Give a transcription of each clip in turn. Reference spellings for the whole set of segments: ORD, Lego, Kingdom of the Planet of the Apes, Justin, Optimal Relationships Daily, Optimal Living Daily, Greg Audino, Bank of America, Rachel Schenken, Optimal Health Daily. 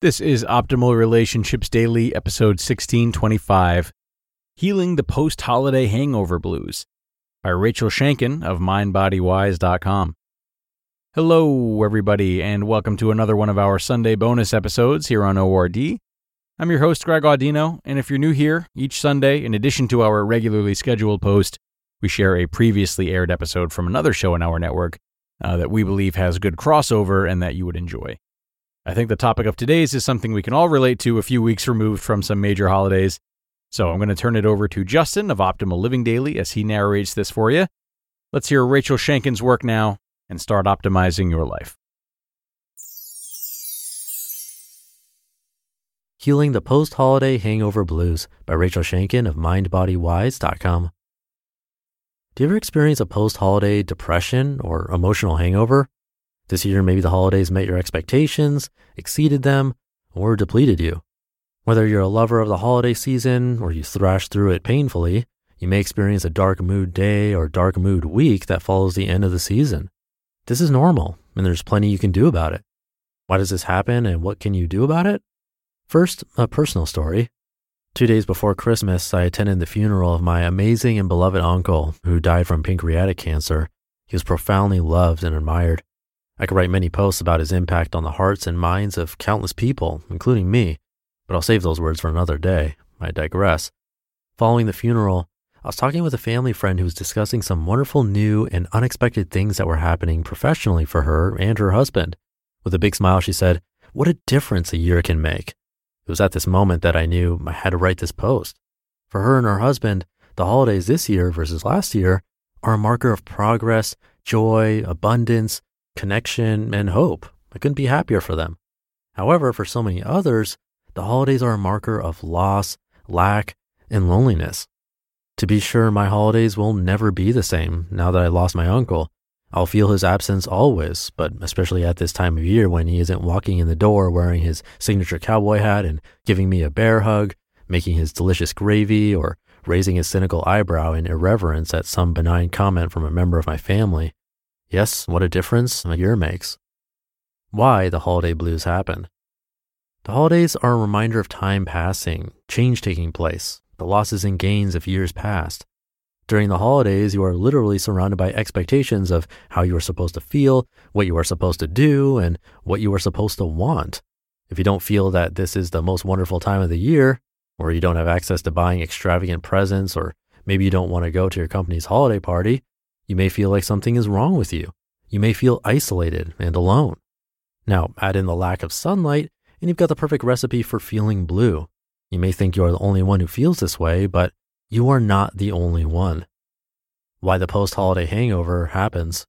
This is Optimal Relationships Daily, episode 1625, Healing the Post-Holiday Hangover Blues, by Rachel Schenken of MindBodyWise.com. Hello, everybody, and welcome to another one of our Sunday bonus episodes here on ORD. I'm your host, Greg Audino, and if you're new here, each Sunday, in addition to our regularly scheduled post, we share a previously aired episode from another show in our network that we believe has good crossover and that you would enjoy. I think the topic of today's is something we can all relate to a few weeks removed from some major holidays. So I'm going to turn it over to Justin of Optimal Living Daily as he narrates this for you. Let's hear Rachel Schenken's work now and start optimizing your life. Healing the Post-Holiday Hangover Blues by Rachel Schenken of MindBodyWise.com. Do you ever experience a post-holiday depression or emotional hangover? This year, maybe the holidays met your expectations, exceeded them, or depleted you. Whether you're a lover of the holiday season or you thrash through it painfully, you may experience a dark mood day or dark mood week that follows the end of the season. This is normal, and there's plenty you can do about it. Why does this happen, and what can you do about it? First, a personal story. 2 days before Christmas, I attended the funeral of my amazing and beloved uncle who died from pancreatic cancer. He was profoundly loved and admired. I could write many posts about his impact on the hearts and minds of countless people, including me, but I'll save those words for another day. I digress. Following the funeral, I was talking with a family friend who was discussing some wonderful new and unexpected things that were happening professionally for her and her husband. With a big smile, she said, "What a difference a year can make." It was at this moment that I knew I had to write this post. For her and her husband, the holidays this year versus last year are a marker of progress, joy, abundance, connection, and hope. I couldn't be happier for them. However, for so many others, the holidays are a marker of loss, lack, and loneliness. To be sure, my holidays will never be the same now that I lost my uncle. I'll feel his absence always, but especially at this time of year when he isn't walking in the door wearing his signature cowboy hat and giving me a bear hug, making his delicious gravy, or raising his cynical eyebrow in irreverence at some benign comment from a member of my family. Yes, what a difference a year makes. Why the holiday blues happen. The holidays are a reminder of time passing, change taking place, the losses and gains of years past. During the holidays, you are literally surrounded by expectations of how you are supposed to feel, what you are supposed to do, and what you are supposed to want. If you don't feel that this is the most wonderful time of the year, or you don't have access to buying extravagant presents, or maybe you don't want to go to your company's holiday party, you may feel like something is wrong with you. You may feel isolated and alone. Now, add in the lack of sunlight, and you've got the perfect recipe for feeling blue. You may think you're the only one who feels this way, but you are not the only one. Why the post-holiday hangover happens.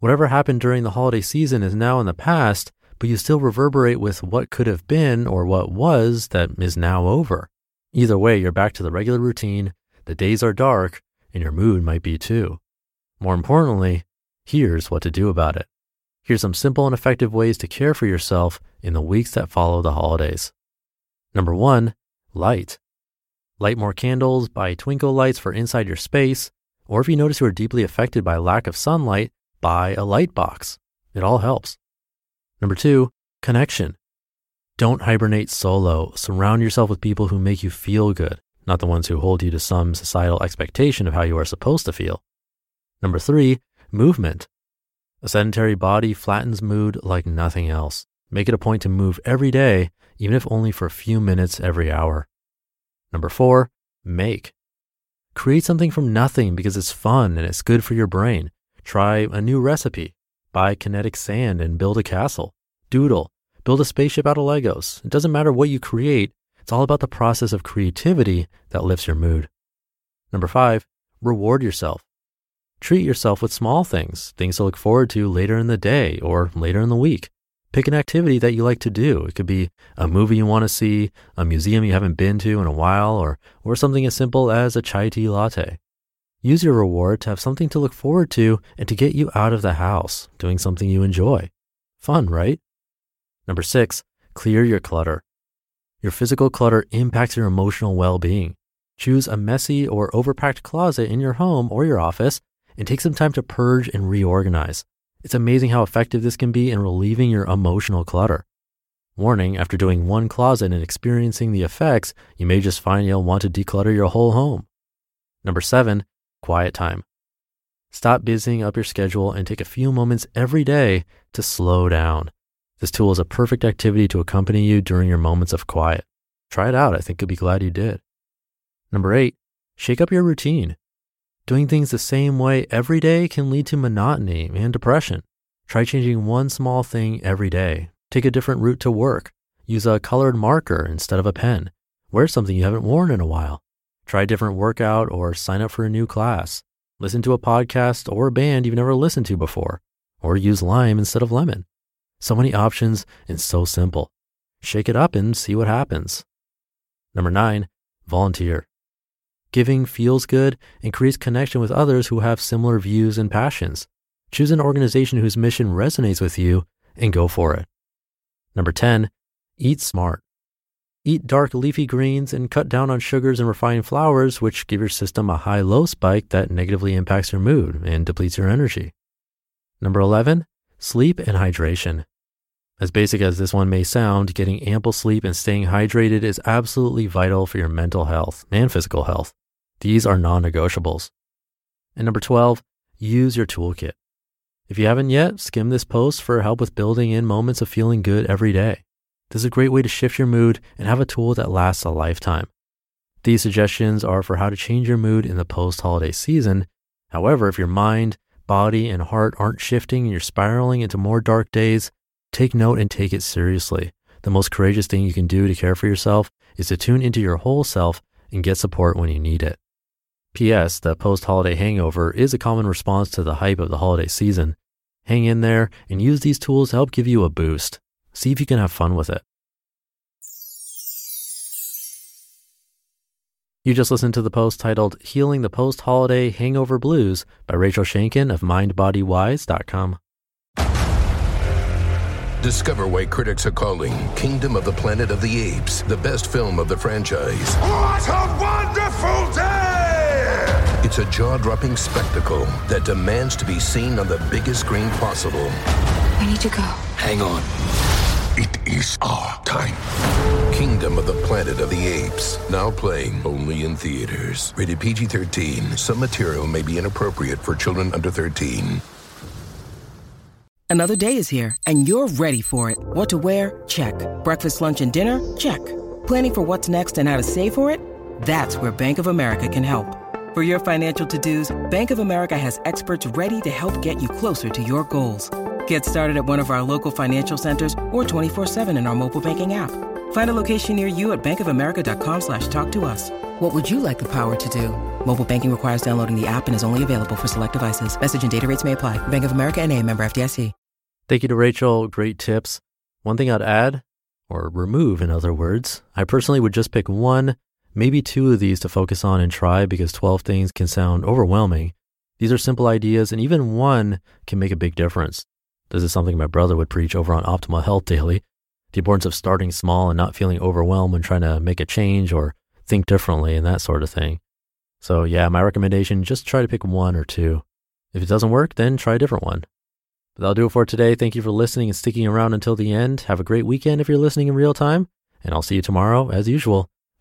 Whatever happened during the holiday season is now in the past, but you still reverberate with what could have been or what was that is now over. Either way, you're back to the regular routine, the days are dark, and your mood might be too. More importantly, here's what to do about it. Here's some simple and effective ways to care for yourself in the weeks that follow the holidays. Number 1, light. Light more candles, buy twinkle lights for inside your space, or if you notice you are deeply affected by lack of sunlight, buy a light box. It all helps. Number 2, connection. Don't hibernate solo. Surround yourself with people who make you feel good, not the ones who hold you to some societal expectation of how you are supposed to feel. Number 3, movement. A sedentary body flattens mood like nothing else. Make it a point to move every day, even if only for a few minutes every hour. Number 4, make. Create something from nothing because it's fun and it's good for your brain. Try a new recipe. Buy kinetic sand and build a castle. Doodle. Build a spaceship out of Legos. It doesn't matter what you create. It's all about the process of creativity that lifts your mood. Number 5, reward yourself. Treat yourself with small things, things to look forward to later in the day or later in the week. Pick an activity that you like to do. It could be a movie you want to see, a museum you haven't been to in a while, or something as simple as a chai tea latte. Use your reward to have something to look forward to and to get you out of the house, doing something you enjoy. Fun, right? Number 6, clear your clutter. Your physical clutter impacts your emotional well-being. Choose a messy or overpacked closet in your home or your office and take some time to purge and reorganize. It's amazing how effective this can be in relieving your emotional clutter. Warning, after doing one closet and experiencing the effects, you may just find you'll want to declutter your whole home. Number 7, quiet time. Stop busying up your schedule and take a few moments every day to slow down. This tool is a perfect activity to accompany you during your moments of quiet. Try it out. I think you'll be glad you did. Number 8, shake up your routine. Doing things the same way every day can lead to monotony and depression. Try changing one small thing every day. Take a different route to work. Use a colored marker instead of a pen. Wear something you haven't worn in a while. Try a different workout or sign up for a new class. Listen to a podcast or a band you've never listened to before. Or use lime instead of lemon. So many options and so simple. Shake it up and see what happens. Number 9, volunteer. Giving feels good and creates connection with others who have similar views and passions. Choose an organization whose mission resonates with you and go for it. Number 10, eat smart. Eat dark leafy greens and cut down on sugars and refined flours, which give your system a high-low spike that negatively impacts your mood and depletes your energy. Number 11, sleep and hydration. As basic as this one may sound, getting ample sleep and staying hydrated is absolutely vital for your mental health and physical health. These are non-negotiables. And number 12, use your toolkit. If you haven't yet, skim this post for help with building in moments of feeling good every day. This is a great way to shift your mood and have a tool that lasts a lifetime. These suggestions are for how to change your mood in the post-holiday season. However, if your mind, body, and heart aren't shifting and you're spiraling into more dark days, take note and take it seriously. The most courageous thing you can do to care for yourself is to tune into your whole self and get support when you need it. P.S. The post-holiday hangover is a common response to the hype of the holiday season. Hang in there and use these tools to help give you a boost. See if you can have fun with it. You just listened to the post titled Healing the Post-Holiday Hangover Blues by Rachel Schenken of mindbodywise.com. Discover why critics are calling Kingdom of the Planet of the Apes the best film of the franchise. What a wonderful day! It's a jaw-dropping spectacle that demands to be seen on the biggest screen possible. I need to go. Hang on. It is our time. Kingdom of the Planet of the Apes. Now playing only in theaters. Rated PG-13. Some material may be inappropriate for children under 13. Another day is here, and you're ready for it. What to wear? Check. Breakfast, lunch, and dinner? Check. Planning for what's next and how to save for it? That's where Bank of America can help. For your financial to-dos, Bank of America has experts ready to help get you closer to your goals. Get started at one of our local financial centers or 24/7 in our mobile banking app. Find a location near you at bankofamerica.com/talktous. What would you like the power to do? Mobile banking requires downloading the app and is only available for select devices. Message and data rates may apply. Bank of America N.A., member FDIC. Thank you to Rachel. Great tips. One thing I'd add, or remove in other words, I personally would just pick one, maybe two of these to focus on and try, because 12 things can sound overwhelming. These are simple ideas, and even one can make a big difference. This is something my brother would preach over on Optimal Health Daily. The importance of starting small and not feeling overwhelmed when trying to make a change or think differently and that sort of thing. So yeah, my recommendation, just try to pick one or two. If it doesn't work, then try a different one. But that'll do it for today. Thank you for listening and sticking around until the end. Have a great weekend if you're listening in real time, and I'll see you tomorrow as usual,